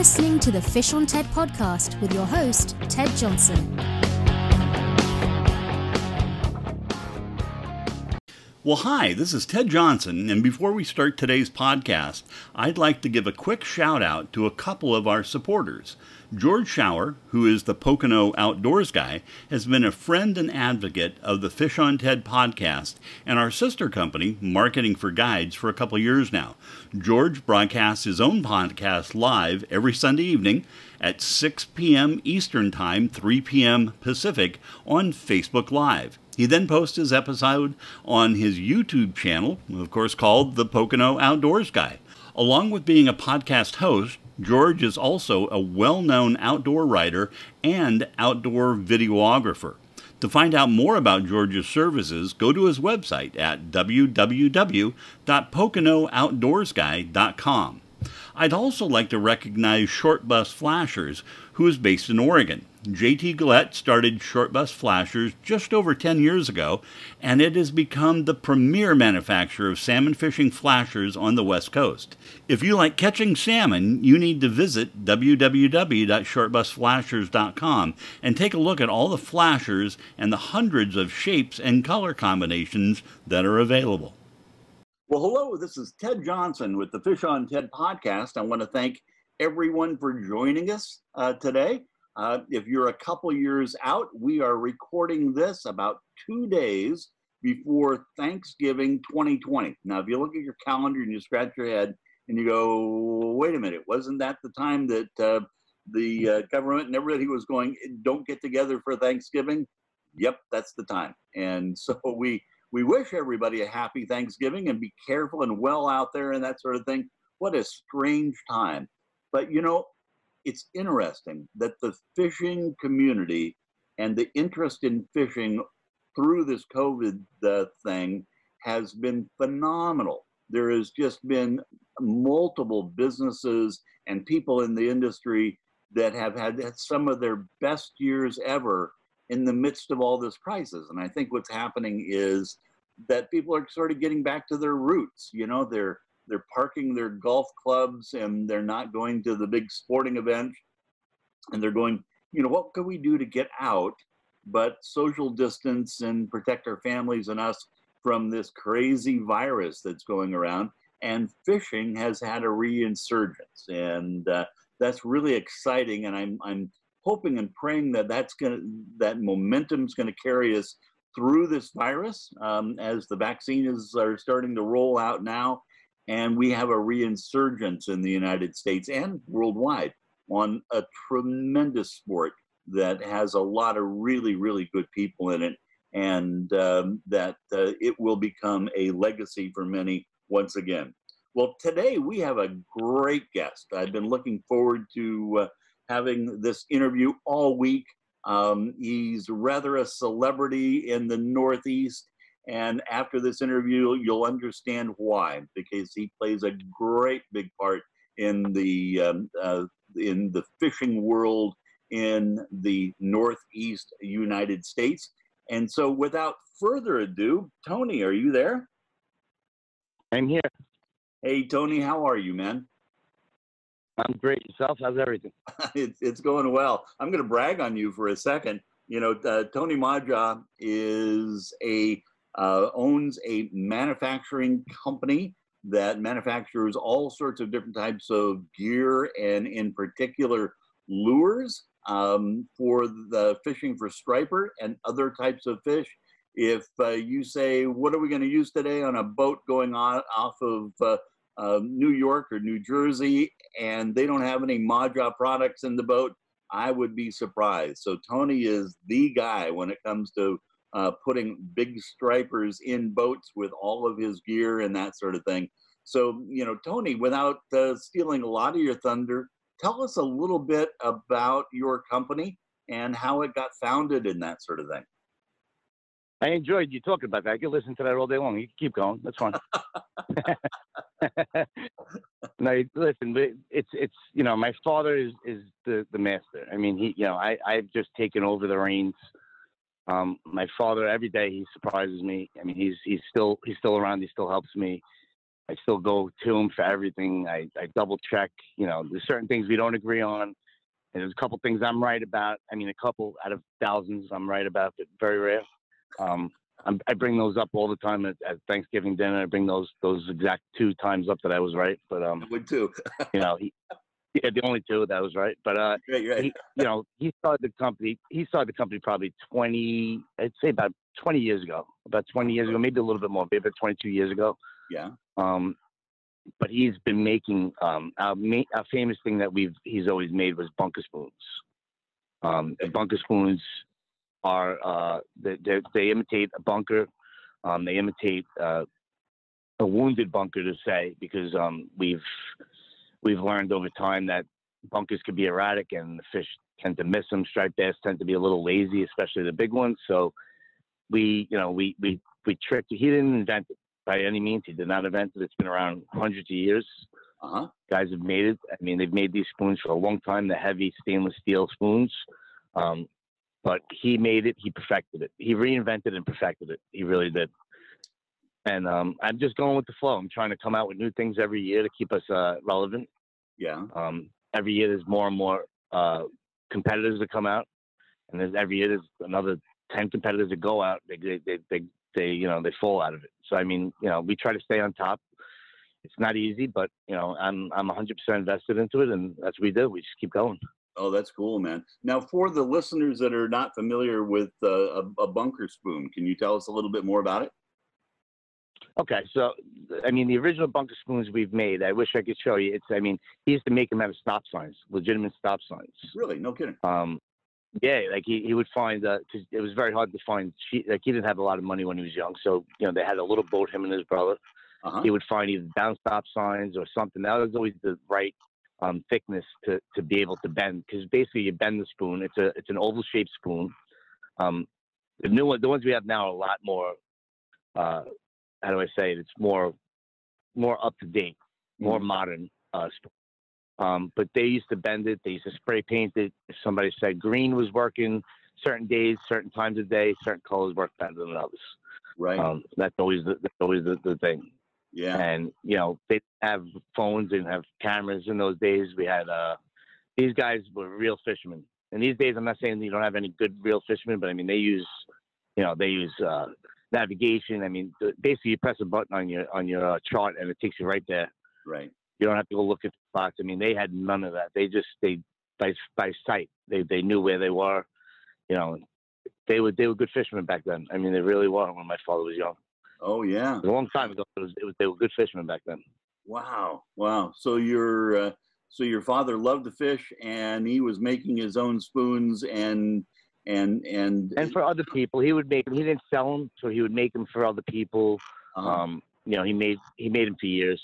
listening to the Fish on Ted podcast with your host, Ted Johnson. Well, hi, this is Ted Johnson, and before we start today's podcast, I'd like to give a quick shout out to a couple of our supporters. George Schauer, who is the Pocono Outdoors Guy, has been a friend and advocate of the Fish on Ted podcast and our sister company, Marketing for Guides, for a couple years now. George broadcasts his own podcast live every Sunday evening at 6 p.m. Eastern Time, 3 p.m. Pacific on Facebook Live. He then posts his episode on his YouTube channel, of course called the Pocono Outdoors Guy. Along with being a podcast host, George is also a well-known outdoor writer and outdoor videographer. To find out more about George's services, go to his website at www.PoconoOutdoorsGuy.com. I'd also like to recognize Shortbus Flashers, who is based in Oregon. J.T. Gillette started Shortbus Flashers just over 10 years ago, and it has become the premier manufacturer of salmon fishing flashers on the West Coast. If you like catching salmon, you need to visit www.shortbusflashers.com and take a look at all the flashers and the hundreds of shapes and color combinations that are available. Well, hello, this is Ted Johnson with the Fish on Ted podcast. I want to thank everyone for joining us today. If you're a couple years out, we are recording this about 2 days before Thanksgiving 2020. Now, if you look at your calendar and you scratch your head and you go, wait a minute, wasn't that the time that the government and everybody was going, don't get together for Thanksgiving? Yep, that's the time. And so we wish everybody a happy Thanksgiving and be careful and well out there and that sort of thing. What a strange time. But, you know, it's interesting that the fishing community and the interest in fishing through this COVID thing has been phenomenal. There has just been multiple businesses and people in the industry that have had some of their best years ever in the midst of all this crisis. And I think what's happening is that people are sort of getting back to their roots. You know, they're parking their golf clubs and they're not going to the big sporting event. And they're going, you know, what can we do to get out but social distance and protect our families and us from this crazy virus that's going around? And fishing has had a reinsurgence. And that's really exciting. And I'm hoping and praying that that momentum's going to carry us through this virus as the vaccines are starting to roll out now. And we have a reinsurgence in the United States and worldwide on a tremendous sport that has a lot of really, really good people in it. And that it will become a legacy for many once again. Well, today we have a great guest. I've been looking forward to having this interview all week. He's rather a celebrity in the Northeast. And after this interview, you'll understand why, because he plays a great big part in the fishing world in the Northeast United States. And so without further ado, Tony, are you there? I'm here. Hey, Tony, how are you, man? I'm great. Yourself? How's everything? It's going well. I'm going to brag on you for a second. You know, Tony Maja is owns a manufacturing company that manufactures all sorts of different types of gear and in particular lures for the fishing for striper and other types of fish. If you say, what are we going to use today on a boat going on off of New York or New Jersey, and they don't have any Maja products in the boat, I would be surprised. So Tony is the guy when it comes to putting big stripers in boats with all of his gear and that sort of thing. So, you know, Tony, without stealing a lot of your thunder, tell us a little bit about your company and how it got founded and that sort of thing. I enjoyed you talking about that. I could listen to that all day long. You can keep going. That's fine. No, listen, it's you know, my father is the master. I mean, he, you know, I've just taken over the reins. My father, every day he surprises me. I mean, he's still around. He still helps me. I still go to him for everything. I double check, you know, there's certain things we don't agree on. And there's a couple things I'm right about. I mean, a couple out of thousands I'm right about, but very rare. I bring those up all the time at Thanksgiving dinner. I bring those exact two times up that I was right. But I would too. You know, the only two that I was right. But right. He, you know, he started the company. He started the company probably about 20 years ago, maybe a little bit more, maybe about 22 years ago. Yeah. But he's been making our famous thing that he's always made was bunker spoons. And bunker spoons are they imitate a bunker. They imitate a wounded bunker, to say, because we've learned over time that bunkers could be erratic and the fish tend to miss them. Striped bass tend to be a little lazy, especially the big ones. So we tricked. He didn't invent it. By any means, he did not invent it. It's been around hundreds of years. Uh-huh. Guys have made it. I mean, they've made these spoons for a long time, the heavy stainless steel spoons. But he made it. He perfected it. He reinvented and perfected it. He really did. And I'm just going with the flow. I'm trying to come out with new things every year to keep us relevant. Yeah. Every year there's more and more competitors that come out. And every year there's another 10 competitors that go out. They fall out of it. So, I mean, you know, we try to stay on top. It's not easy, but, you know, I'm 100% invested into it, and that's what we do. We just keep going. Oh, that's cool, man. Now, for the listeners that are not familiar with a bunker spoon, can you tell us a little bit more about it? Okay. So, I mean, the original bunker spoons we've made, I wish I could show you. He used to make them out of stop signs, legitimate stop signs. Really? No kidding. Yeah, like he would find, because it was very hard to find. He didn't have a lot of money when he was young, so you know they had a little boat, him and his brother. Uh-huh. He would find either down stop signs or something. That was always the right thickness to be able to bend, because basically you bend the spoon. It's an oval shaped spoon. The new one, the ones we have now, are a lot more. How do I say it? It's more up to date, more modern spoon. But they used to bend it. They used to spray paint it. If somebody said green was working, certain days, certain times of day, certain colors worked better than others. Right. That's always the thing. Yeah. And you know they have phones and have cameras in those days. We had these guys were real fishermen. And these days, I'm not saying you don't have any good real fishermen, but I mean they use navigation. I mean basically you press a button on your chart and it takes you right there. Right. You don't have to go look at the spots. I mean, they had none of that. They just by sight. They knew where they were. You know, they were good fishermen back then. I mean, they really were when my father was young. Oh yeah, it was a long time ago. They were good fishermen back then. Wow. So your father loved to fish, and he was making his own spoons and for other people. He would make them. He didn't sell them, so he would make them for other people. Uh-huh. You know, he made them for years.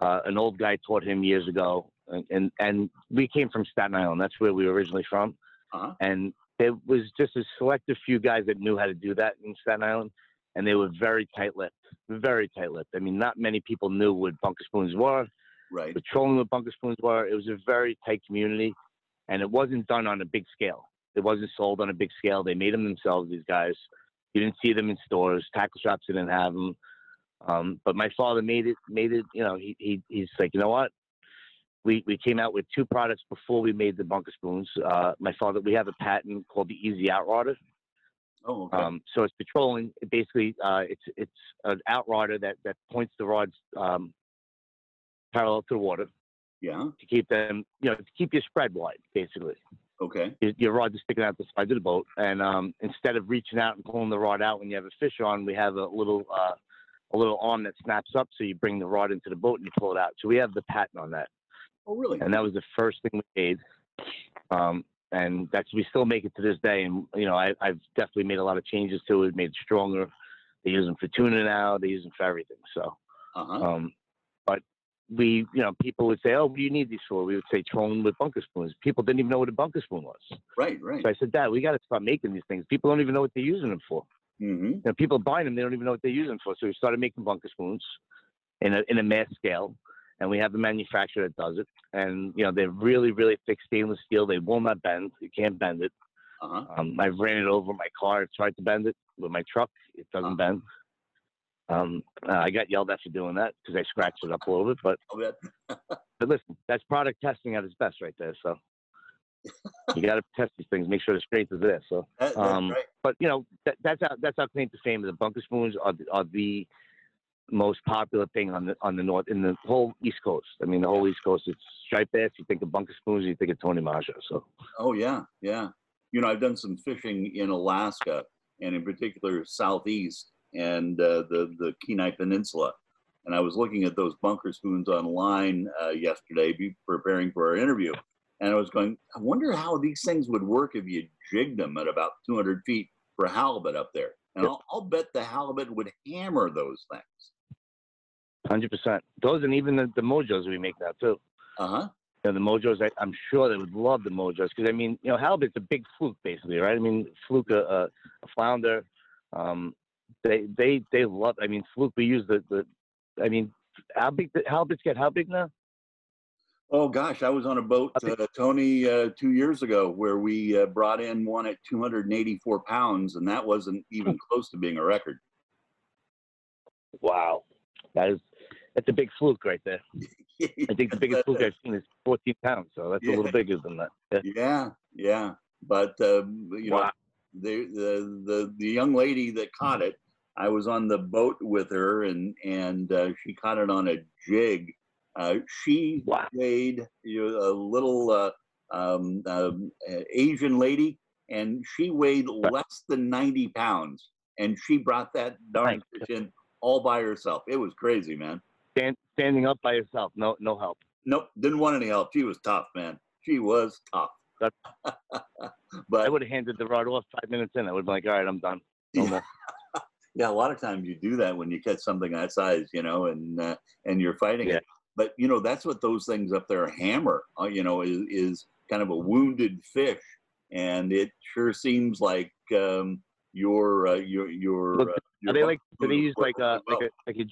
An old guy taught him years ago, and we came from Staten Island. That's where we were originally from. Uh-huh. And there was just a selective few guys that knew how to do that in Staten Island, and they were very tight-lipped. I mean, not many people knew what bunker spoons were. Right. Patrolling what bunker spoons were. It was a very tight community, and it wasn't done on a big scale. It wasn't sold on a big scale. They made them themselves, these guys. You didn't see them in stores. Tackle shops didn't have them. But my father made it, you know, he's like, you know what? We came out with two products before we made the bunker spoons. We have a patent called the Easy Out Rodder. Oh, okay. So it's patrolling. It basically, it's an out rodder that points the rods, parallel to the water. Yeah. To keep them, you know, to keep your spread wide, basically. Okay. Your rod is sticking out the side of the boat. And, instead of reaching out and pulling the rod out when you have a fish on, we have a little arm that snaps up, so you bring the rod into the boat and you pull it out. So we have the patent on that. Oh, really? And that was the first thing we made. And we still make it to this day. And, you know, I've definitely made a lot of changes to it, made it stronger. They use them for tuna now. They use them for everything. So, uh-huh. But we, you know, people would say, oh, what do you need these for? We would say, trolling with bunker spoons. People didn't even know what a bunker spoon was. Right. So I said, Dad, we got to start making these things. People don't even know what they're using them for. Mm-hmm. You know, people buying them, they don't even know what they're using for. So we started making bunker spoons in a mass scale, and we have a manufacturer that does it. And you know, they're really, really thick stainless steel. They will not bend. You can't bend it. Uh-huh. I've ran it over my car. I've tried to bend it with my truck. It doesn't bend. I got yelled at for doing that because I scratched it up a little bit, but but listen, that's product testing at its best right there. So you got to test these things, make sure the strength is there. So, right. But you know, that's how claim to fame. The bunker spoons are the most popular thing on the north, in the whole East Coast. I mean, the whole East Coast. It's striped bass. You think of bunker spoons, you think of Tony Maja. So. Oh yeah, yeah. You know, I've done some fishing in Alaska, and in particular Southeast and the Kenai Peninsula. And I was looking at those bunker spoons online yesterday, preparing for our interview. And I was going, I wonder how these things would work if you jigged them at about 200 feet for halibut up there. And I'll bet the halibut would hammer those things. 100%. Those, and even the mojos we make now, too. Uh-huh. You know, the mojos, I'm sure they would love the mojos. Because, I mean, you know, halibut's a big fluke, basically, right? I mean, fluke, a flounder, they love, I mean, fluke, we use I mean, how big the halibuts get, how big now? Oh, gosh, I was on a boat, Tony, 2 years ago where we brought in one at 284 pounds, and that wasn't even close to being a record. Wow. That's a big fluke right there. Yeah, I think the biggest fluke I've seen is 14 pounds, so that's a little bigger than that. Yeah. But, you know, the young lady that caught it, I was on the boat with her, and she caught it on a jig. She weighed, you know, a little Asian lady, and she weighed less than 90 pounds, and she brought that darn fish in all by herself. It was crazy, man. Standing up by herself, no help. Nope, didn't want any help. She was tough, man. She was tough. But I would have handed the rod off 5 minutes in. I would have been like, all right, I'm done. No more. Yeah, a lot of times you do that when you catch something that size, you know, and you're fighting it. But, you know, that's what those things up there hammer, you know, is kind of a wounded fish. And it sure seems like your do they use like a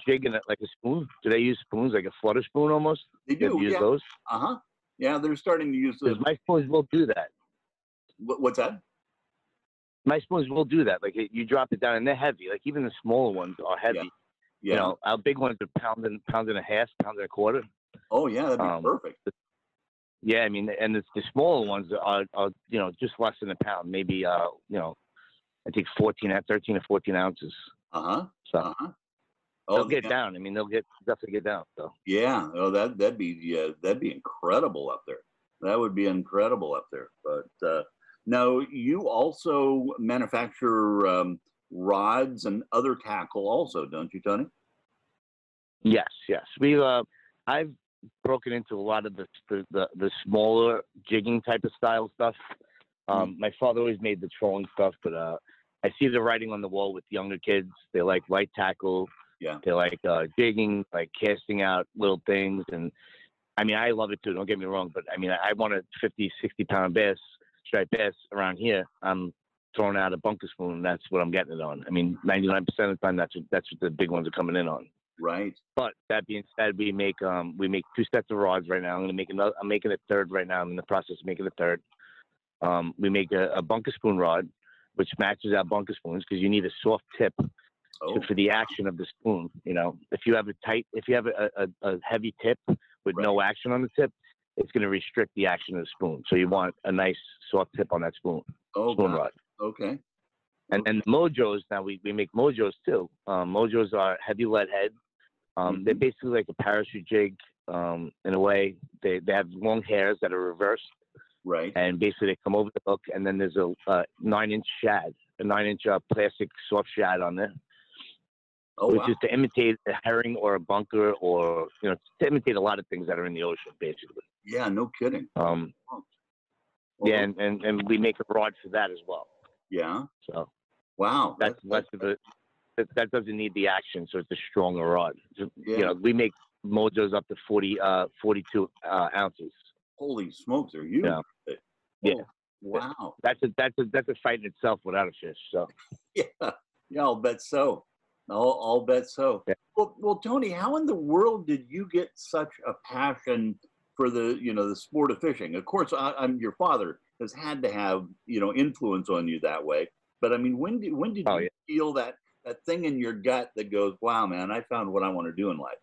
jig and like a spoon? Do they use spoons, like a flutter spoon almost? They do, use those? Uh-huh. Yeah, they're starting to use those. My spoons will do that. What's that? My spoons will do that. Like, you drop it down, and they're heavy. Like, even the smaller ones are heavy. Yeah. You know, our big ones are pound and a half, pound and a quarter. Oh, yeah, that'd be perfect. Yeah, I mean, and the smaller ones are, you know, just less than a pound. Maybe, you know, I think 13 or 14 ounces. Uh-huh. So oh, they'll get down. I mean, they'll definitely get down. So. Yeah, oh, that'd be incredible up there. That would be incredible up there. But, now, you also manufacture rods and other tackle also, don't you, Tony? Yes. I've broken into a lot of the smaller jigging type of style stuff. My father always made the trolling stuff, but I see the writing on the wall with younger kids. They like light tackle. Yeah. They like jigging, like casting out little things. And, I mean, I love it, too. Don't get me wrong. But, I mean, I want a 50, 60-pound bass. Striped bass around here, I'm throwing out a bunker spoon, and that's what I'm getting it on. I mean, 99% of the time, that's what the big ones are coming in on. Right. But that being said, we make two sets of rods right now. I'm making a third right now. I'm in the process of making a third. We make a bunker spoon rod, which matches our bunker spoons because you need a soft tip for the action of the spoon. You know, if you have a heavy tip with no action on the tip, it's going to restrict the action of the spoon. So you want a nice soft tip on that spoon, rod. Okay. And mojos, now we make mojos too. Mojos are heavy lead head. They're basically like a parachute jig in a way. They have long hairs that are reversed. Right. And basically they come over the hook, and then there's a 9-inch shad, a 9-inch plastic soft shad on there. Which is to imitate a herring or a bunker, or, you know, to imitate a lot of things that are in the ocean, basically. Yeah, no kidding. And we make a rod for that as well. Yeah. So. Wow. That doesn't need the action, so it's a stronger rod. You know, we make mojos up to 42 ounces. Holy smokes, are you? Yeah. Oh, yeah. Wow. That's a fight in itself without a fish. So. Yeah, I'll bet so. I'll bet so. Yeah. Well, Tony, how in the world did you get such a passion for the sport of fishing? Of course, your father has had to have, you know, influence on you that way. But I mean, when did you feel that that thing in your gut that goes, wow, man, I found what I want to do in life?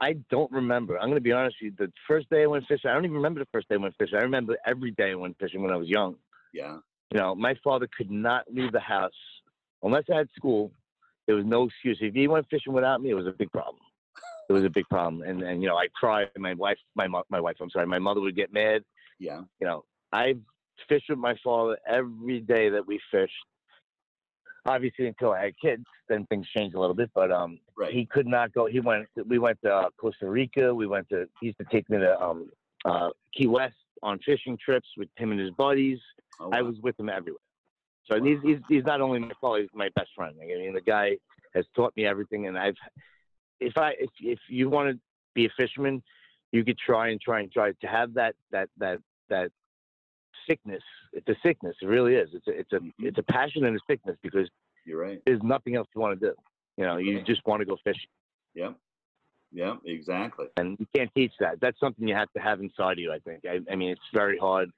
I don't remember. I'm going to be honest with you. The first day I went fishing, I don't even remember the first day I went fishing. I remember every day I went fishing when I was young. Yeah. You know, my father could not leave the house unless I had school. There was no excuse. If he went fishing without me, it was a big problem. It was a big problem. And you know, I cried. My mother would get mad. Yeah. You know, I've fished with my father every day that we fished. Obviously, until I had kids, then things changed a little bit. But right. He could not go. We went to Costa Rica. He used to take me to Key West on fishing trips with him and his buddies. Oh, wow. I was with him everywhere. So wow. He's not only my father, he's my best friend. I mean, the guy has taught me everything. And if you want to be a fisherman, you could try to have that sickness. It's a sickness. It really is. It's a passion and a sickness, because you're right. There's nothing else you want to do. You know, you just want to go fishing. Yep. Yep. Exactly. And you can't teach that. That's something you have to have inside you, I think. I mean, it's very hard.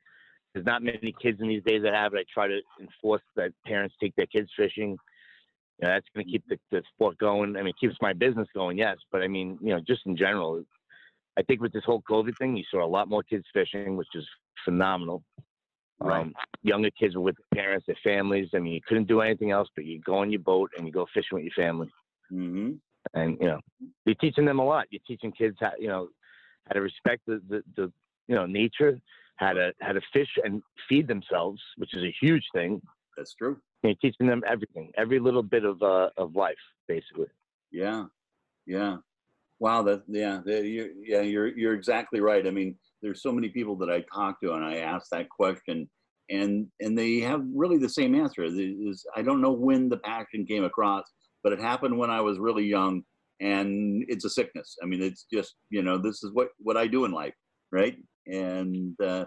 There's not many kids in these days that have it. I try to enforce that parents take their kids fishing. You know, that's going to keep the sport going. I mean, it keeps my business going. Yes. But I mean, you know, just in general, I think with this whole COVID thing, you saw a lot more kids fishing, which is phenomenal. Right. Younger kids were with their parents, their families. I mean, you couldn't do anything else, but you go on your boat and you go fishing with your family. Mm-hmm. And, you know, you're teaching them a lot. You're teaching kids how, you know, how to respect the you know, nature, how to fish and feed themselves, which is a huge thing. That's true. And you're teaching them everything, every little bit of life, basically. Yeah. Yeah. Wow. You're exactly right. I mean, there's so many people that I talk to and I ask that question, and they have really the same answer. I don't know when the passion came across, but it happened when I was really young, and it's a sickness. I mean, it's just, you know, this is what I do in life. Right. And, I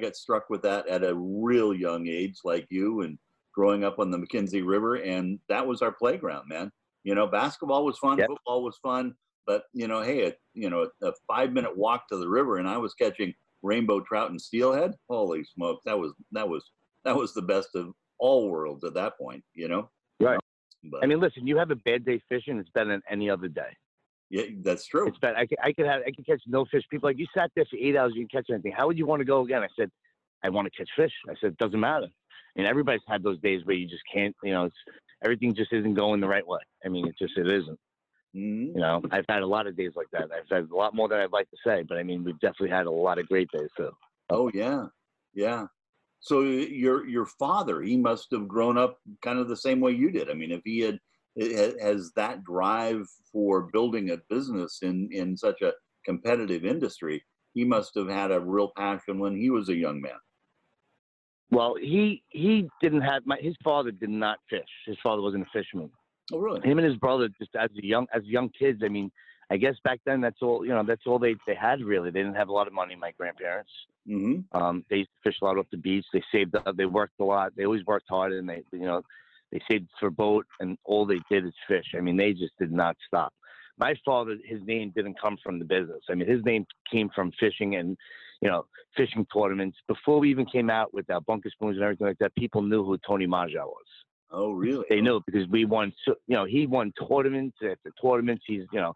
got struck with that at a real young age, like you, and growing up on the Mackenzie River. And that was our playground, man. You know, basketball was fun. Yep. Football was fun. But, you know, hey, a 5-minute walk to the river, and I was catching rainbow trout and steelhead. Holy smokes. That was the best of all worlds at that point, you know? Right. But, I mean, listen, you have a bad day fishing, it's better than any other day. Yeah, that's true. It's bad. I could catch no fish. People like, you sat there for 8 hours, you didn't catch anything. How would you want to go again? I said, I want to catch fish. I said, it doesn't matter. And everybody's had those days where you just can't, you know, everything just isn't going the right way. I mean, it isn't. Mm-hmm. You know, I've had a lot of days like that. I've had a lot more than I'd like to say, but I mean, we've definitely had a lot of great days. So. Oh yeah. Yeah. So your father, he must've grown up kind of the same way you did. I mean, if he had, has that drive for building a business in such a competitive industry, he must have had a real passion when he was a young man. Well, he didn't have his father did not fish. His father wasn't a fisherman. Oh, really? Him and his brother, just as young kids. I mean, I guess back then that's all they had really. They didn't have a lot of money. My grandparents, mm-hmm. They used to fish a lot off the beach. They saved up. They worked a lot. They always worked hard, and they saved for a boat, and all they did is fish. I mean, they just did not stop. My father, his name didn't come from the business. I mean, his name came from fishing and, you know, fishing tournaments. Before we even came out with our bunker spoons and everything like that, people knew who Tony Maja was. Oh, really? They knew because we won, you know, he won tournaments after tournaments. He's, you know,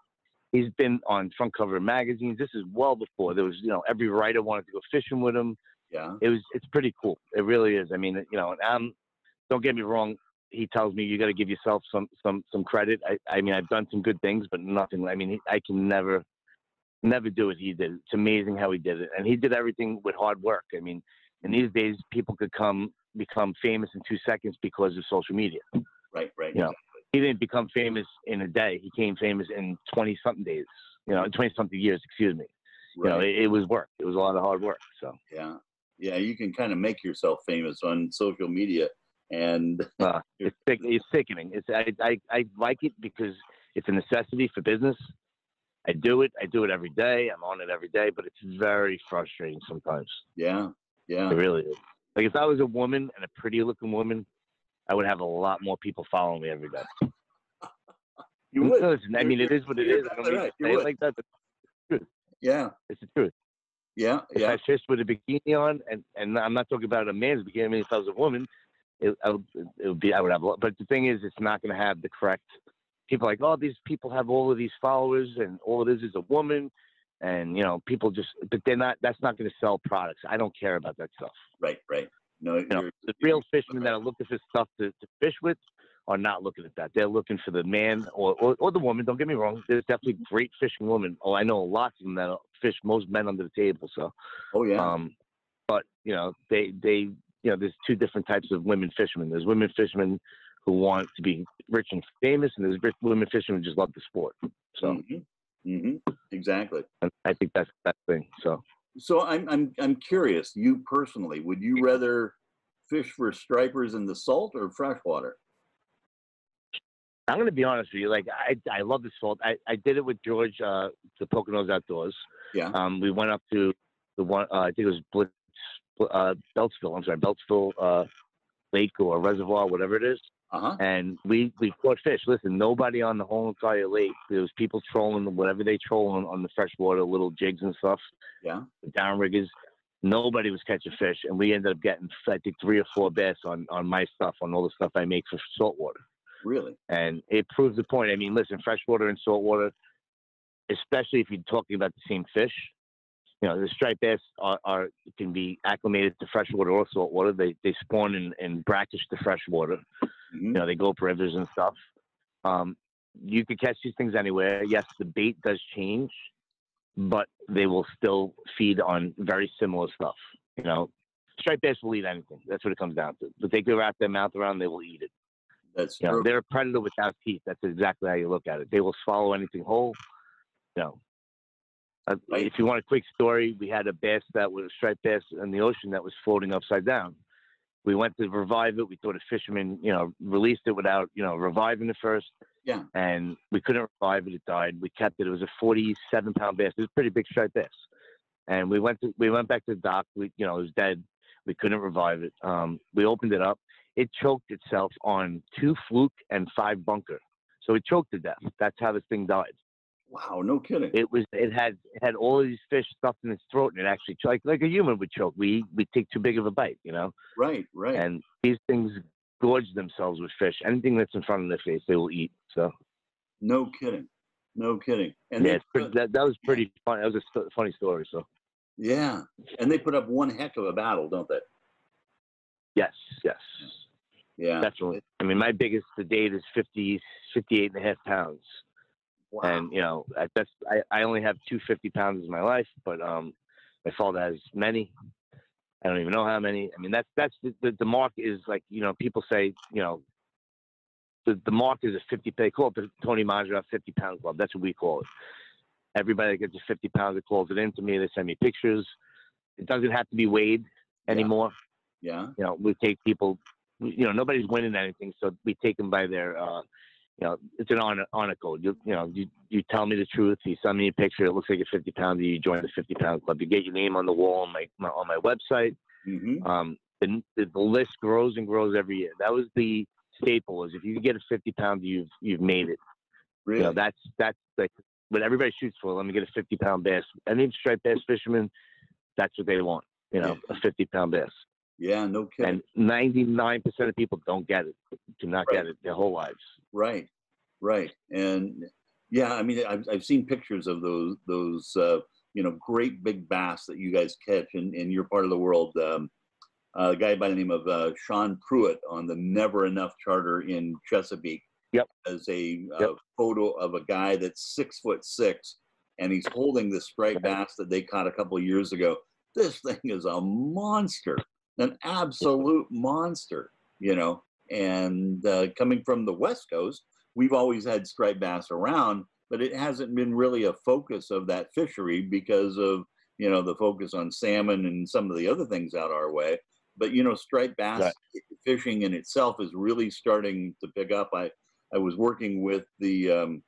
he's been on front cover of magazines. This is well before there was, you know, every writer wanted to go fishing with him. Yeah. It's pretty cool. It really is. I mean, you know, and don't get me wrong. He tells me you got to give yourself some credit. I mean, I've done some good things, but nothing. I mean, I can never do what he did. It's amazing how he did it, and he did everything with hard work. I mean, in these days, people could become famous in 2 seconds because of social media. Right. You know, he didn't become famous in a day. He became famous in 20-something days. You know, in 20-something years. Excuse me. Right. You know, it was work. It was a lot of hard work. So yeah. You can kind of make yourself famous on social media. And it's sickening. I like it because it's a necessity for business. I do it every day. I'm on it every day, but it's very frustrating sometimes. Yeah. It really is. Like if I was a woman and a pretty looking woman, I would have a lot more people following me every day. You would. Listen, I mean, it is what it is. I don't mean to say it like that, but it's the truth. Yeah. It's the truth. Yeah. If I fished with a bikini on, and I'm not talking about a man's bikini, I mean, if I was a woman, I would have, but the thing is, it's not going to have the correct people. Like, oh, these people have all of these followers, and all it is a woman, and you know, people just, but they're not. That's not going to sell products. I don't care about that stuff. Right, right. No, you know, the real fishermen that are looking for stuff to fish with are not looking at that. They're looking for the man or the woman. Don't get me wrong. There's definitely great fishing women. Oh, I know lots of them that fish most men under the table. So, oh yeah. But you know, they there's two different types of women fishermen. There's women fishermen who want to be rich and famous, and there's rich women fishermen who just love the sport. So, exactly. And I think that's that thing. So I'm curious. You personally, would you rather fish for stripers in the salt or freshwater? I'm going to be honest with you. Like I love the salt. I did it with George, the Poconos Outdoors. Yeah. We went up to the one. I think it was Beltsville. I'm sorry, Beltsville Lake or Reservoir, whatever it is. Uh-huh. And we caught fish. Listen, nobody on the whole entire lake. There was people trolling, whatever they trolling on the freshwater, little jigs and stuff. Yeah. Downriggers. Nobody was catching fish. And we ended up getting, I think, 3 or 4 bass on my stuff, on all the stuff I make for saltwater. Really? And it proves the point. I mean, listen, freshwater and saltwater, especially if you're talking about the same fish, you know, the striped bass can be acclimated to freshwater or saltwater. They spawn in brackish to freshwater. Mm-hmm. You know, they go up rivers and stuff. You could catch these things anywhere. Yes, the bait does change, but they will still feed on very similar stuff. You know, striped bass will eat anything. That's what it comes down to. But they can wrap their mouth around, they will eat it. That's true. You know, they're a predator without teeth. That's exactly how you look at it. They will swallow anything whole. You know, if you want a quick story, we had a bass that was a striped bass in the ocean that was floating upside down. We went to revive it. We thought a fisherman, you know, released it without, you know, reviving it first. Yeah. And we couldn't revive it. It died. We kept it. It was a 47-pound bass. It was a pretty big striped bass. And we went back to the dock. You know, it was dead. We couldn't revive it. We opened it up. It choked itself on 2 fluke and 5 bunker. So it choked to death. That's how this thing died. Wow, no kidding. It had all of these fish stuffed in its throat, and it actually choked like a human would choke. We take too big of a bite, you know? Right, right. And these things gorge themselves with fish. Anything that's in front of their face, they will eat. So, no kidding. No kidding. And yeah, that was pretty fun. That was a funny story. So, yeah. And they put up one heck of a battle, don't they? Yes, yes. Yeah, definitely. I mean, my biggest to date is 58.5 pounds. Wow. And, you know, at best, I only have 250 pounds in my life, but my father has many. I don't even know how many. I mean, that's the mark is like, you know, people say, you know, the mark is a 50, they call it the Tony Maja 50-pound club. That's what we call it. Everybody that gets to 50 pounds, that calls it in to me. They send me pictures. It doesn't have to be weighed anymore. Yeah. You know, we take people, you know, nobody's winning anything, so we take them by their, you know, it's an honor code. You tell me the truth. You send me a picture. It looks like you're 50 pounds. You join the 50-pound club. You get your name on the wall on my website. Mm-hmm. The list grows and grows every year. That was the staple: is if you get a 50-pound, you've made it. Really? You know, that's like what everybody shoots for. Let me get a 50-pound bass. Any striped bass fisherman, that's what they want. You know, a 50-pound bass. Yeah, no kidding. And 99% of people don't get it, do not get it their whole lives. Right, right. And yeah, I mean, I've seen pictures of those you know, great big bass that you guys catch in your part of the world. A guy by the name of Sean Pruitt on the Never Enough Charter in Chesapeake has a photo of a guy that's 6'6", and he's holding this striped bass that they caught a couple of years ago. This thing is a monster. An absolute monster, you know. And coming from the West Coast, we've always had striped bass around, but it hasn't been really a focus of that fishery because of, you know, the focus on salmon and some of the other things out our way. But, you know, striped bass fishing in itself is really starting to pick up. I was working with the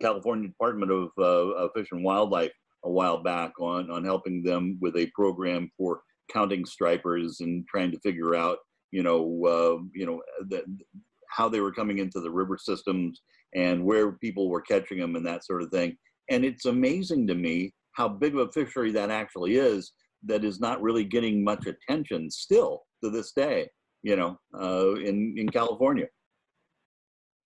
California Department of Fish and Wildlife a while back on helping them with a program for counting stripers and trying to figure out, you know, how they were coming into the river systems and where people were catching them and that sort of thing. And it's amazing to me how big of a fishery that actually is, that is not really getting much attention still to this day. you know, in California.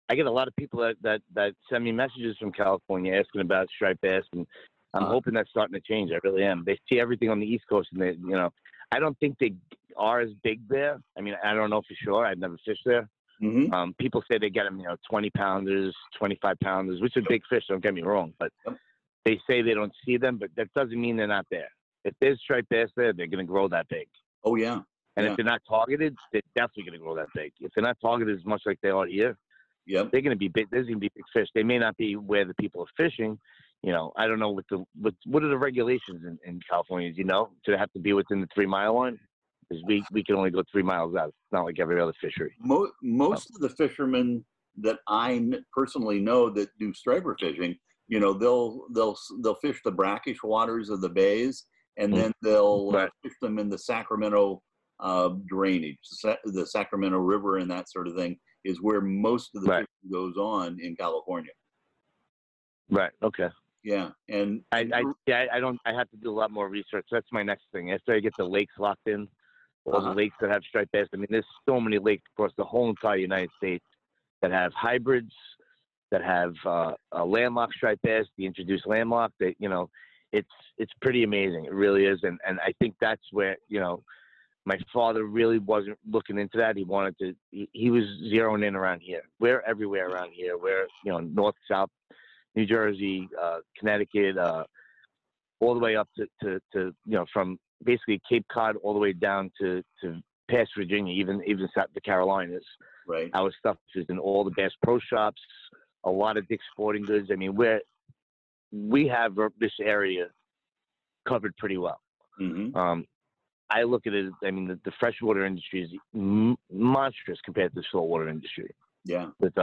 I get a lot of people that send me messages from California asking about striped bass, and I'm hoping that's starting to change. I really am. They see everything on the East Coast, and they, you know, I don't think they are as big there. I mean, I don't know for sure. I've never fished there. Mm-hmm. People say they get them, you know, 20-pounders, 25-pounders, which are big fish. Don't get me wrong, but they say they don't see them. But that doesn't mean they're not there. If there's striped bass there, they're going to grow that big. Oh yeah. And if they're not targeted, they're definitely going to grow that big. If they're not targeted as much like they are here, they're going to be big. There's going to be big fish. They may not be where the people are fishing. You know, I don't know what are the regulations in California. You know, do they have to be within the 3-mile line? Because we can only go 3 miles out. It's not like every other fishery. Most of the fishermen that I personally know that do striper fishing, you know, they'll fish the brackish waters of the bays, and then they'll fish them in the Sacramento drainage, the Sacramento River, and that sort of thing is where most of the fishing goes on in California. Right. Okay. Yeah, and I have to do a lot more research. That's my next thing. After I get the lakes locked in. All the lakes that have striped bass. I mean, there's so many lakes across the whole entire United States that have hybrids, that have landlocked striped bass. They introduce landlocked. That, you know, it's pretty amazing. It really is. And I think that's where, you know, my father really wasn't looking into that. He wanted to. He was zeroing in around here. We're everywhere around here. We're, you know, north, south, New Jersey, Connecticut, all the way up to you know, from basically Cape Cod all the way down to past Virginia, even South the Carolinas. Right. Our stuff is in all the Bass Pro Shops, a lot of Dick's Sporting Goods. I mean, we have this area covered pretty well. Mm-hmm. I look at it, I mean, the freshwater industry is monstrous compared to the saltwater industry. Yeah. With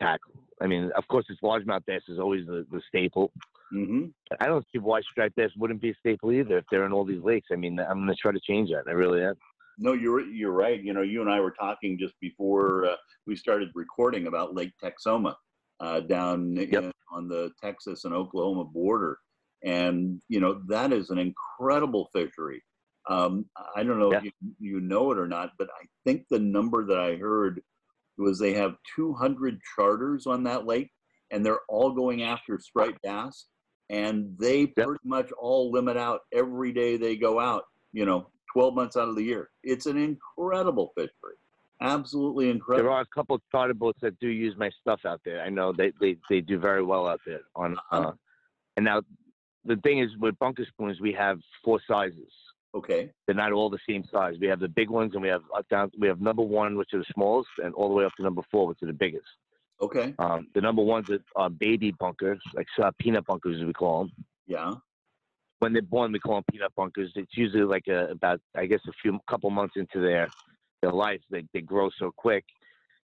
tackle. I mean, of course, it's largemouth bass is always the staple. Mm-hmm. I don't see why striped bass wouldn't be a staple either if they're in all these lakes. I mean, I'm going to try to change that. I really am. No, you're right. You know, you and I were talking just before we started recording about Lake Texoma down on the Texas and Oklahoma border. And, you know, that is an incredible fishery. I don't know if you know it or not, but I think the number that I heard was they have 200 charters on that lake, and they're all going after striped bass, and they pretty much all limit out every day they go out, you know, 12 months out of the year. It's an incredible fishery, absolutely incredible. There are a couple of charter boats that do use my stuff out there. I know they do very well out there. And now the thing is with bunker spoons, we have 4 sizes. Okay. They're not all the same size. We have the big ones, and we have number 1, which are the smallest, and all the way up to number 4, which are the biggest. Okay. The number 1s are baby bunkers, like peanut bunkers, as we call them. Yeah. When they're born, we call them peanut bunkers. It's usually like a couple months into their life. They grow so quick.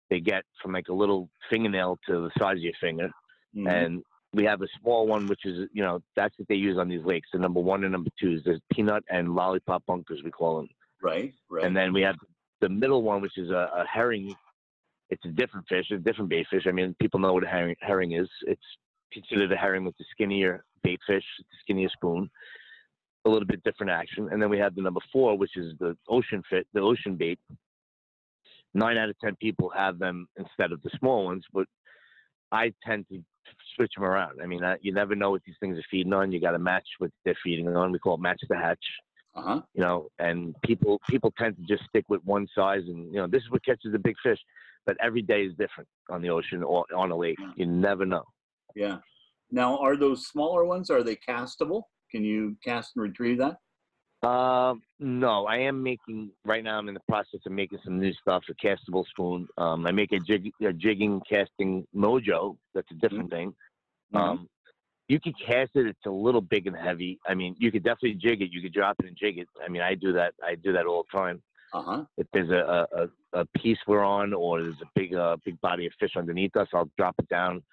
They get from like a little fingernail to the size of your finger. Mm-hmm. And we have a small one, which is, you know, that's what they use on these lakes. The number 1 and number 2s, there's peanut and lollipop bunkers, we call them. Right, right. And then we have the middle one, which is a herring. It's a different fish, a different bait fish. I mean, people know what a herring is. It's considered a herring with the skinnier bait fish, the skinnier spoon, a little bit different action. And then we have the number 4, which is the ocean fit, the ocean bait. 9 out of 10 people have them instead of the small ones, but I tend to switch them around. I mean, you never know what these things are feeding on. You got to match what they're feeding on. We call it match the hatch. Uh-huh. You know, and people tend to just stick with one size, and, you know, this is what catches the big fish. But every day is different on the ocean or on a lake. Yeah. You never know. Yeah. Now, are those smaller ones, are they castable? Can you cast and retrieve that? No, I am making, right now I'm in the process of making some new stuff, a castable spoon. I make a jigging casting mojo. That's a different thing. You could cast it. It's a little big and heavy. I mean, you could definitely jig it. You could drop it and jig it. I mean, I do that all the time. Uh-huh. If there's a piece we're on, or there's a big body of fish underneath us, I'll drop it down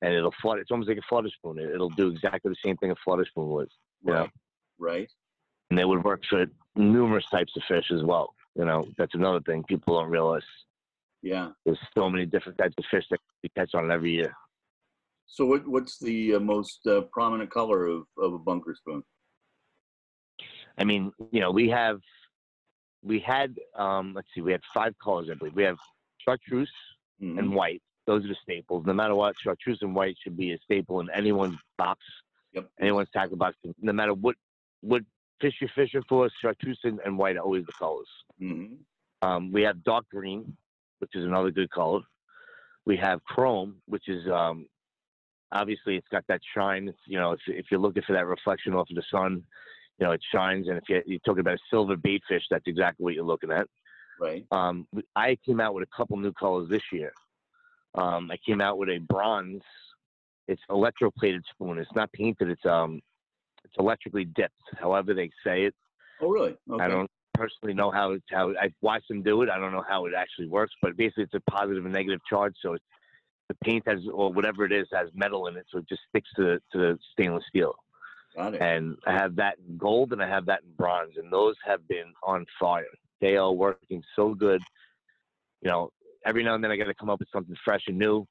and it'll flutter. It's almost like a flutter spoon. It'll do exactly the same thing a flutter spoon was. Right. And they would work for numerous types of fish as well. You know, that's another thing people don't realize. Yeah. There's so many different types of fish that we catch on every year. So what's the most prominent color of a bunker spoon? I mean, you know, we have we had, let's see, we had five colors, I believe. We have chartreuse and white. Those are the staples. No matter what, chartreuse and white should be a staple in anyone's box, anyone's tackle box. No matter what fish you're fishing for, chartreuse and white are always the colors. We have dark green, which is another good color. We have chrome, which is obviously it's got that shine. It's, you know, if you're looking for that reflection off of the sun, you know, it shines. And if you're talking about a silver bait fish, that's exactly what you're looking at. Right. I came out with a couple new colors this year. I came out with a bronze. It's electroplated spoon. It's not painted. It's electrically dipped, however they say it. Oh, really? Okay. I don't personally know how I've watched them do it. I don't know how it actually works, but basically it's a positive and negative charge. So it's, the paint has, or whatever it is, has metal in it. So it just sticks to the stainless steel. Got it. And I have that in gold and I have that in bronze, and those have been on fire. They are working so good. You know, every now and then I got to come up with something fresh and new,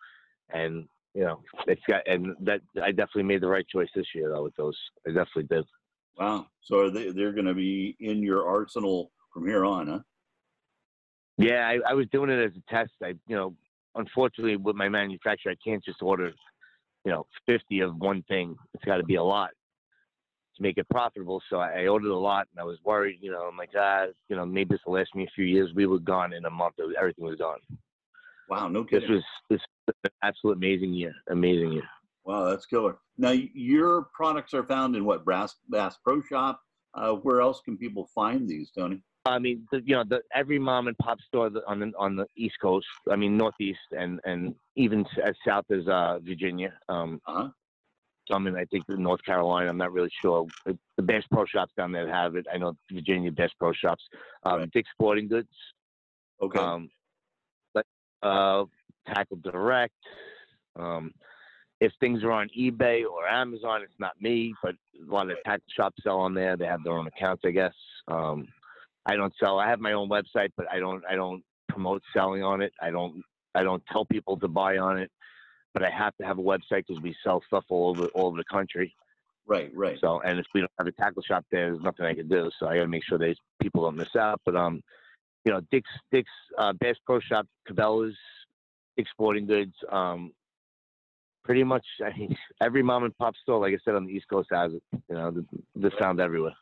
and you know, it's got, and that I definitely made the right choice this year though with those. I definitely did. Wow. So are they're going to be in your arsenal from here on, huh? Yeah, I was doing it as a test. You know, unfortunately with my manufacturer, I can't just order, you know, 50 of one thing. It's got to be a lot to make it profitable. So I ordered a lot, and I was worried, you know, I'm like, you know, maybe this will last me a few years. We were gone in a month. Everything was gone. Wow, no kidding. This was an absolute amazing year. Amazing year. Wow, that's killer. Now, your products are found in what, Bass Pro Shop? Where else can people find these, Tony? I mean, you know, every mom and pop store on the East Coast, I mean, Northeast, and even as south as Virginia. Some in, I think, North Carolina. I'm not really sure. The Bass Pro Shops down there have it. I know Virginia Bass Pro Shops. Right. Dick's Sporting Goods. Okay. Tackle Direct. If things are on eBay or Amazon, it's not me, but a lot of tackle shops sell on there. They have their own accounts, I guess. I don't sell. I have my own website, but I don't promote selling on it. I don't tell people to buy on it, but I have to have a website because we sell stuff all over the country. Right, right. So, and if we don't have a tackle shop there, there's nothing I can do. So I got to make sure that people don't miss out. But you know, Dick's Bass Pro Shop, Cabela's, Dick's Sporting Goods. Pretty much, I think every mom and pop store, like I said, on the East Coast has it. You know, they're found everywhere.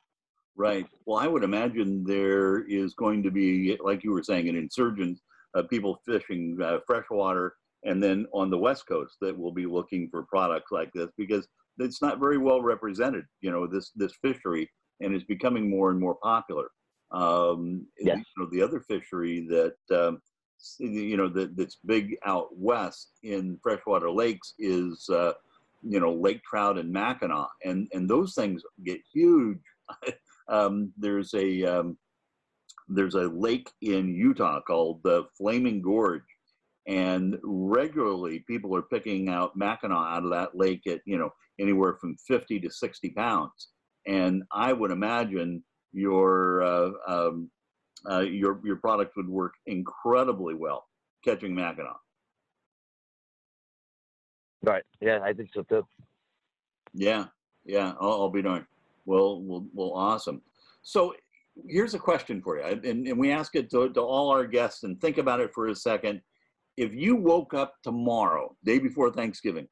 Right. Well, I would imagine there is going to be, like you were saying, an insurgence of people fishing freshwater, and then on the West Coast that will be looking for products like this, because it's not very well represented. You know, this fishery, and it's becoming more and more popular. Yes. You know, the other fishery that. You know, that's big out west in freshwater lakes is, you know, lake trout and Mackinac. And those things get huge. There's a lake in Utah called the Flaming Gorge. And regularly people are picking out Mackinac out of that lake at, you know, anywhere from 50 to 60 pounds. And I would imagine your product would work incredibly well catching Mackinac. Right. Yeah, I think so too. Yeah. Yeah. I'll be darned. Well, awesome. So here's a question for you. And we ask it to all our guests, and think about it for a second. If you woke up tomorrow, day before Thanksgiving,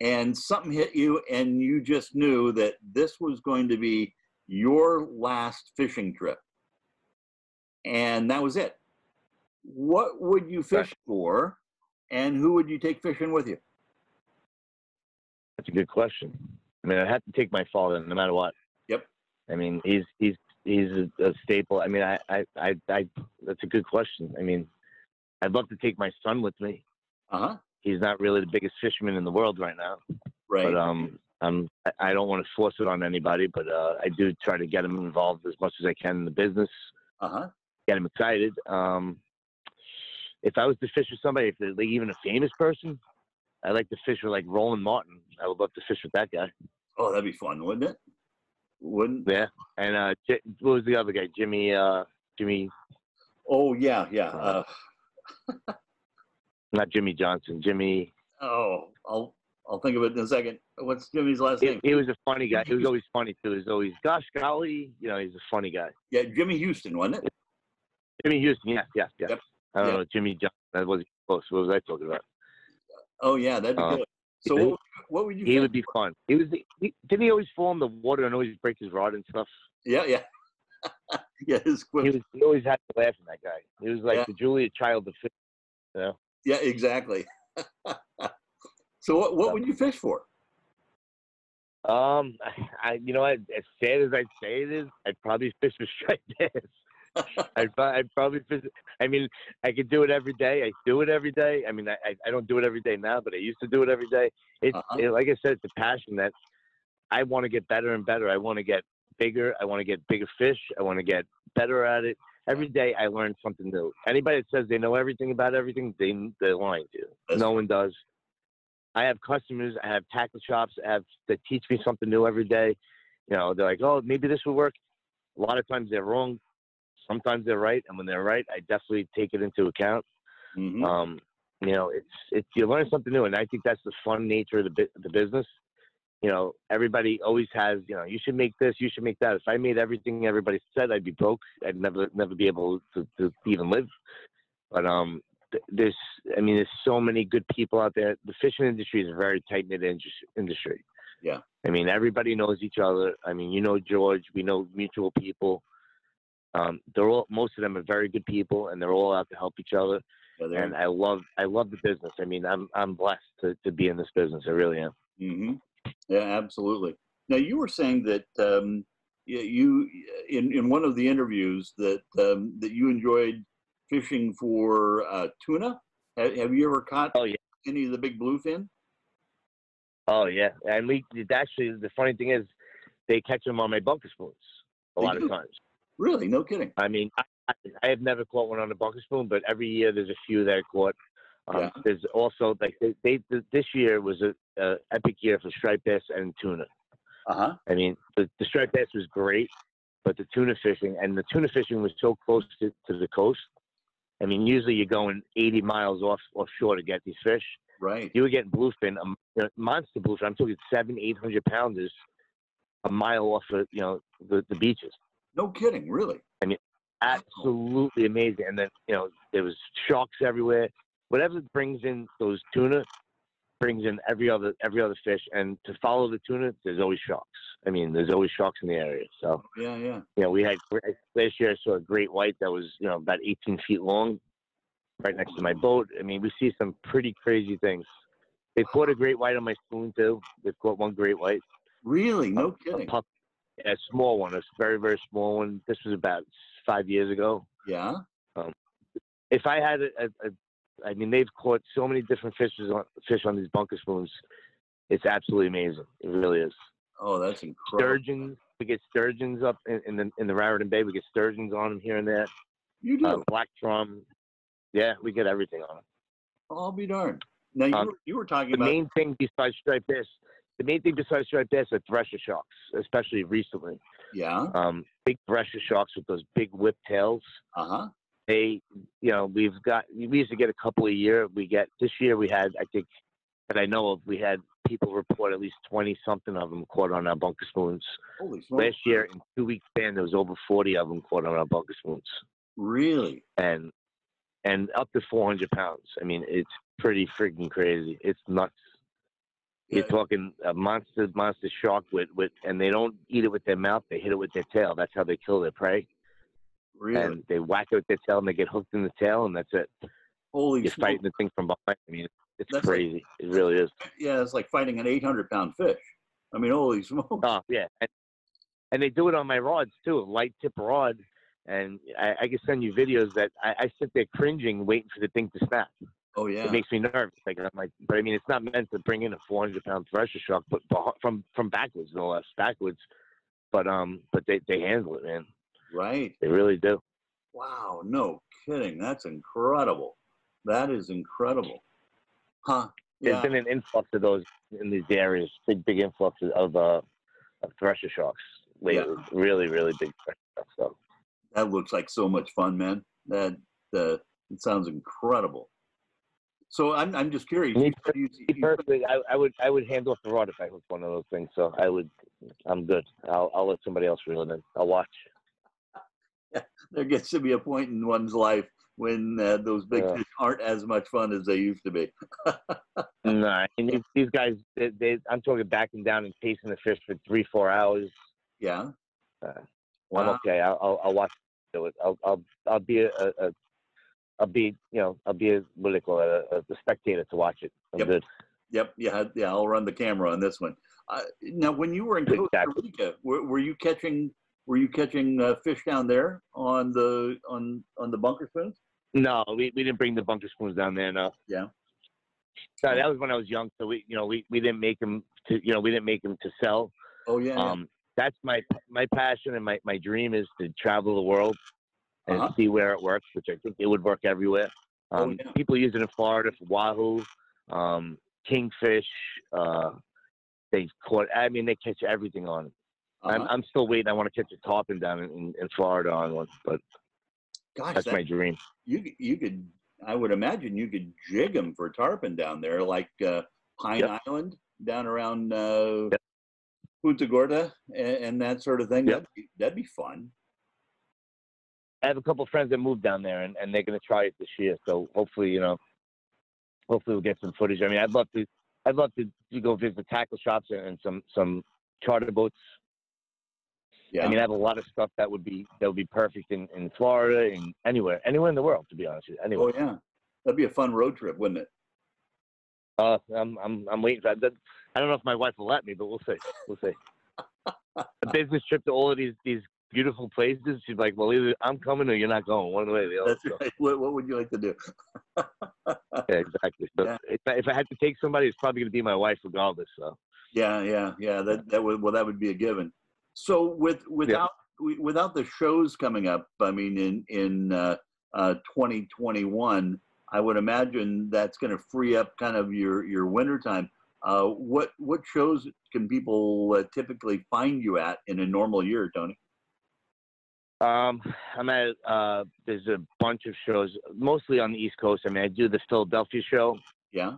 and something hit you and you just knew that this was going to be your last fishing trip, and that was it, what would you fish for, and who would you take fishing with you? That's a good question. I mean, I'd have to take my father, no matter what. Yep. I mean, he's a staple. I mean, I that's a good question. I mean, I'd love to take my son with me. He's not really the biggest fisherman in the world right now. Right. But I don't want to force it on anybody, but I do try to get him involved as much as I can in the business. Get him excited. If I was to fish with somebody, if like even a famous person, I'd like to fish with like Roland Martin. I would love to fish with that guy. Oh, that'd be fun, wouldn't it? Wouldn't? Yeah. And what was the other guy? Jimmy. Oh yeah, yeah. Not Jimmy Johnson. Jimmy. Oh, I'll think of it in a second. What's Jimmy's last name? He was a funny guy. He was always funny too. He was always, gosh golly, you know, he's a funny guy. Yeah, Jimmy Houston, wasn't it? Jimmy Houston, yes. Yep. I don't know, Jimmy Johnson, that wasn't close. What was I talking about? Oh, yeah, that'd be good. So what would you think? He would be fun. He was didn't he always fall in the water and always break his rod and stuff? Yeah. Yeah, his quip. He always had to laugh at that guy. He was like the Julia Child of fish. You know? Yeah, exactly. So what would you fish for? I as sad as I'd say it is, I'd probably fish for striped bass. I'd probably fish. I mean, I could do it every day. I do it every day. I mean, I don't do it every day now, but I used to do it every day. It's like I said, it's a passion that I want to get better and better. I want to get bigger. I want to get bigger fish. I want to get better at it. Every day I learn something new. Anybody that says they know everything about everything, they're lying to you. No one does. I have customers. I have tackle shops that teach me something new every day. You know, they're like, oh, maybe this will work. A lot of times they're wrong. Sometimes they're right. And when they're right, I definitely take it into account. Mm-hmm. You know, you learn something new. And I think that's the fun nature of the business. You know, everybody always has, you know, you should make this, you should make that. If I made everything everybody said, I'd be broke. I'd never be able to even live. But there's so many good people out there. The fishing industry is a very tight-knit industry. Yeah. I mean, everybody knows each other. I mean, you know George, we know mutual people. Most of them are very good people, and they're all out to help each other. Yeah, and I love the business. I mean, I'm blessed to be in this business. I really am. Mm-hmm. Yeah, absolutely. Now, you were saying that you in one of the interviews that you enjoyed fishing for tuna. Have you ever caught any of the big bluefin? Oh, yeah. And actually, the funny thing is they catch them on my bunker spoons a lot of times. Really? No kidding. I mean, I have never caught one on a bunker spoon, but every year there's a few that I caught. There's also, like, this year was an epic year for striped bass and tuna. I mean, the striped bass was great, but the tuna fishing was so close to the coast. I mean, usually you're going 80 miles offshore to get these fish. Right. You were getting bluefin, monster bluefin. I'm talking 700-800 pounders a mile off of, you know, the beaches. No kidding, really? I mean, absolutely amazing. And then, you know, there was sharks everywhere. Whatever brings in those tuna brings in every other fish. And to follow the tuna, there's always sharks. I mean, there's always sharks in the area. So yeah. You know, we had last year I saw a great white that was, you know, about 18 feet long, right next to my boat. I mean, we see some pretty crazy things. They caught a great white on my spoon too. They've caught one great white. Really? No kidding. A small one, a very, very small one. This was about 5 years ago. Yeah. If I had I mean, they've caught so many different fish on these bunker spoons. It's absolutely amazing. It really is. Oh, that's incredible. Sturgeons. We get sturgeons up in the Raritan Bay. We get sturgeons on them here and there. You do? Black drum. Yeah, we get everything on them. I'll be darned. Now, you were talking about... The main thing besides striped bass are thresher sharks, especially recently. Yeah. Big thresher sharks with those big whip tails. Uh-huh. We used to get a couple a year. This year we had, I think, that I know of, we had people report at least 20-something of them caught on our bunker spoons. Holy smokes. Last year, in 2 weeks span, there was over 40 of them caught on our bunker spoons. Really? And up to 400 pounds. I mean, it's pretty freaking crazy. It's nuts. Yeah. You're talking a monster shark and they don't eat it with their mouth. They hit it with their tail. That's how they kill their prey. Really? And they whack it with their tail, and they get hooked in the tail, and that's it. Holy shit. You're fighting the thing from behind. I mean, that's crazy. Like, it really is. Yeah, it's like fighting an 800-pound fish. I mean, holy smokes. Oh, yeah. And they do it on my rods, too, a light tip rod. And I can send you videos that I sit there cringing, waiting for the thing to snap. Oh, yeah. It makes me nervous. Like, I'm like, but, I mean, it's not meant to bring in a 400-pound thresher shark, but from backwards, no less, backwards. But they handle it, man. Right. They really do. Wow. No kidding. That's incredible. That is incredible. Huh. Yeah. There's been an influx of those in these areas, big influx of thresher sharks. Yeah. Really, really big thresher sharks. So. That looks like so much fun, man. It sounds incredible. So I'm just curious. Personally, I would hand off the rod if I hooked one of those things. So I'm good. I'll let somebody else reel it in. I'll watch. there gets to be a point in one's life when those big fish aren't as much fun as they used to be. Nah, and these guys, I'm talking backing down and chasing the fish for 3-4 hours. Yeah. Well, I'm okay. I'll watch it do it. I'll be I'll be what do they call it, a spectator to watch it. I'm good. Yep. Yeah. I'll run the camera on this one. Now, when you were in Costa Rica, were you catching fish down there on the bunker spoons? No, we didn't bring the bunker spoons down there. No. Yeah. So that was when I was young. So we didn't make them to sell. Oh yeah. That's my passion and my dream is to travel the world and see where it works, which I think it would work everywhere. People use it in Florida for wahoo, kingfish. They caught. I mean, they catch everything on it. I'm still waiting. I want to catch a tarpon down in Florida on one, but gosh, that's my dream. You could. I would imagine you could jig them for tarpon down there, like Pine Island down around Punta Gorda and that sort of thing. Yep. That'd be fun. I have a couple of friends that moved down there, and they're going to try it this year. So hopefully we'll get some footage. I mean, I'd love to go visit tackle shops and some charter boats. Yeah. I mean, I have a lot of stuff that would be perfect in Florida and anywhere in the world, to be honest with you. Anywhere. Oh yeah, that'd be a fun road trip, wouldn't it? I'm waiting for that. I don't know if my wife will let me, but we'll see. We'll see. A business trip to all of these beautiful places. She's like, well, either I'm coming or you're not going. One way or the other. That's right. What would you like to do? Yeah, exactly. So if I had to take somebody, it's probably going to be my wife, regardless. So. Yeah. That would be a given. So without the shows coming up, I mean, in 2021, I would imagine that's going to free up kind of your winter time. What shows can people typically find you at in a normal year, Tony? I'm at there's a bunch of shows, mostly on the East Coast. I mean, I do the Philadelphia show. Yeah.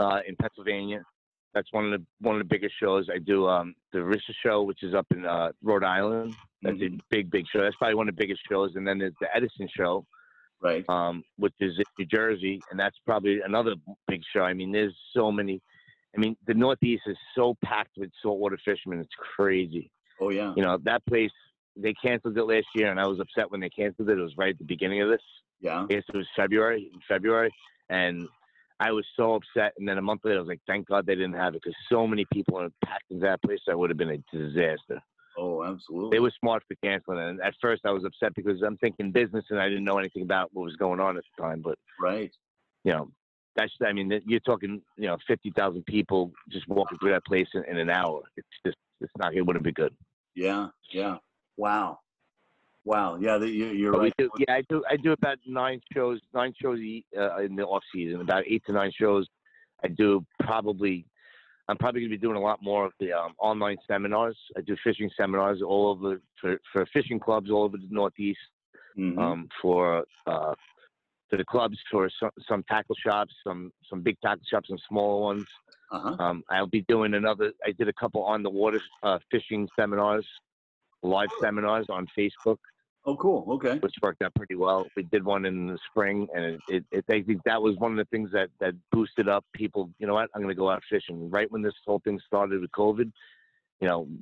In Pennsylvania, that's one of the biggest shows. I do the Rissa show, which is up in Rhode Island. That's a big show. That's probably one of the biggest shows. And then there's the Edison show, right? Which is in New Jersey, and that's probably another big show. I mean, there's so many. I mean, the Northeast is so packed with saltwater fishermen. It's crazy. Oh, yeah. You know, that place, they canceled it last year, and I was upset when they canceled it. It was right at the beginning of this. Yeah. I guess it was February. And I was so upset. And then a month later, I was like, thank God they didn't have it, because so many people are packed in that place. That would have been a disaster. Oh, absolutely. They were smart for canceling it. And at first, I was upset because I'm thinking business, and I didn't know anything about what was going on at the time. But, right. You know. That's, I mean, you're talking, 50,000 people just walking through that place in an hour. It's just, it wouldn't be good. Yeah. Wow. Yeah, you're right. I do about nine shows in the off season, about 8 to 9 shows. I do I'm probably going to be doing a lot more of the online seminars. I do fishing seminars all over for fishing clubs all over the Northeast, to the clubs, for some tackle shops, some big tackle shops, some smaller ones. I'll be doing I did a couple on the water fishing seminars, live seminars on Facebook. Oh, cool. Okay. Which worked out pretty well. We did one in the spring, and I think that was one of the things that boosted up people. You know what? I'm going to go out fishing. Right when this whole thing started with COVID,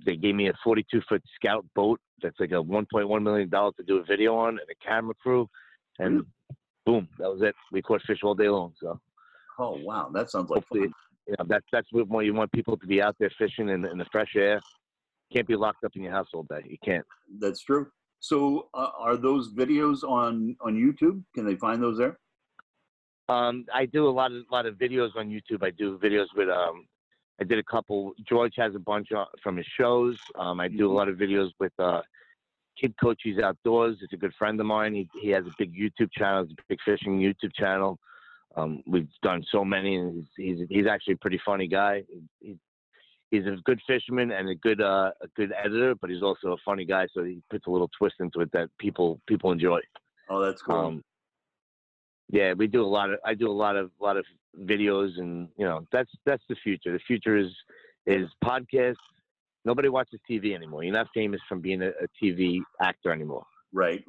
they gave me a 42-foot scout boat that's like a $1.1 million to do a video on, and a camera crew, and boom, that was it. We caught fish all day long. So, oh wow, that sounds like fun. That's what you want people to be out there fishing in the fresh air. You can't be locked up in your house all day. You can't. That's true. So, are those videos on YouTube? Can they find those there? I do a lot of videos on YouTube. I do videos with I did a couple. George has a bunch from his shows. I do a lot of videos with Kid Coaches Outdoors. It's a good friend of mine. He has a big YouTube channel. It's a big fishing YouTube channel. We've done so many, and he's actually a pretty funny guy. He's a good fisherman and a good editor, but he's also a funny guy. So he puts a little twist into it that people enjoy. Oh, that's cool. Yeah, we do a lot of videos, and that's the future. The future is podcasts. Nobody watches TV anymore. You're not famous from being a TV actor anymore. Right.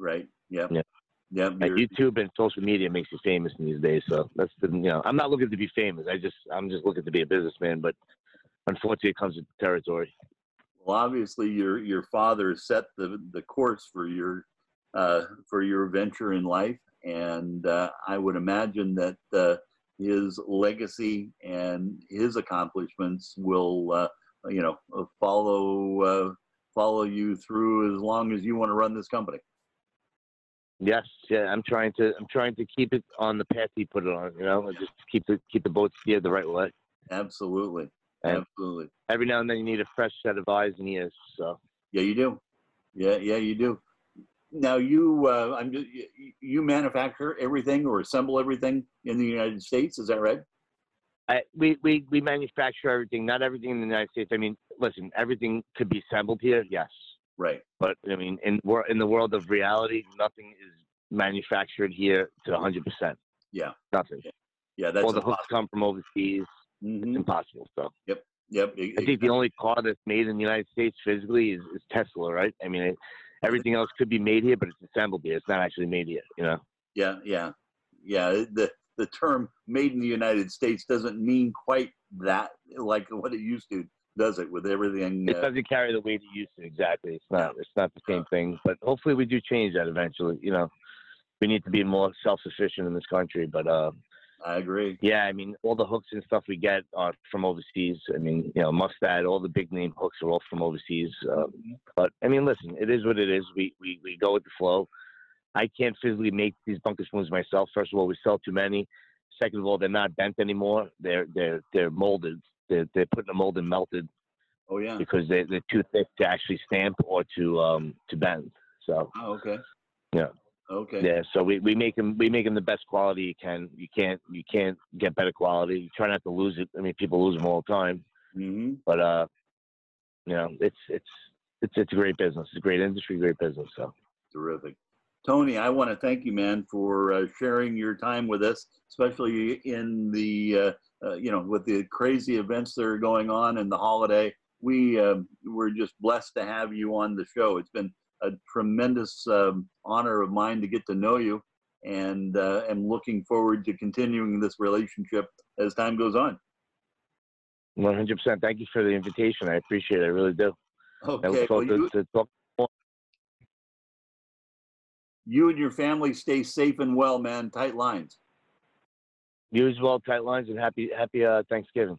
Yep. Yeah. Yeah. YouTube and social media makes you famous these days. So that's the, you know, I'm not looking to be famous. I'm just looking to be a businessman, but unfortunately it comes with territory. Well, obviously your father set the course for your venture in life. And I would imagine that his legacy and his accomplishments will, you know, follow you through as long as you want to run this company. Yes, yeah, I'm trying to keep it on the path he put it on, you know, just keep the boat steered the right way. Absolutely, and absolutely. Every now and then you need a fresh set of eyes and ears. So yeah, you do. Yeah, yeah, you do. Now you, you manufacture everything or assemble everything in the United States. Is that right? We manufacture everything. Not everything in the United States. I mean, listen, everything could be assembled here. Yes. Right. But I mean, in the world of reality, nothing is manufactured here to 100%. Yeah. Nothing. Yeah. That's all the hooks come from overseas. Mm-hmm. It's impossible. So. Yep. Yep. I think the only car that's made in the United States physically is Tesla, right? I mean, everything else could be made here, but it's assembled here. It's not actually made here, you know? Yeah. Yeah. Yeah. The term "made in the United States" doesn't mean quite that like what it used to. Does it with everything? It doesn't carry the weight it used to. Exactly. It's not the same thing. But hopefully, we do change that eventually. You know, we need to be more self-sufficient in this country. But I agree. Yeah, I mean, all the hooks and stuff we get are from overseas. I mean, you know, Mustad, all the big name hooks are all from overseas. But I mean, listen, it is what it is. We go with the flow. I can't physically make these bunker spoons myself. First of all, we sell too many. Second of all, they're not bent anymore. They're molded. They're put in a mold and melted. Oh yeah. Because they're too thick to actually stamp or to bend. So. Oh okay. Yeah. Okay. Yeah. So we make them the best quality you can. You can't get better quality. You try not to lose it. I mean, people lose them all the time. Mm-hmm. But you know, it's a great business. It's a great industry. Great business. So. Terrific. Tony, I want to thank you, man, for sharing your time with us, especially in the, you know, with the crazy events that are going on and the holiday. We're just blessed to have you on the show. It's been a tremendous honor of mine to get to know you, and I'm looking forward to continuing this relationship as time goes on. 100%. Thank you for the invitation. I appreciate it. I really do. Okay. I look forward to talk. You and your family stay safe and well, man. Tight lines. You as well. Tight lines, and happy Thanksgiving.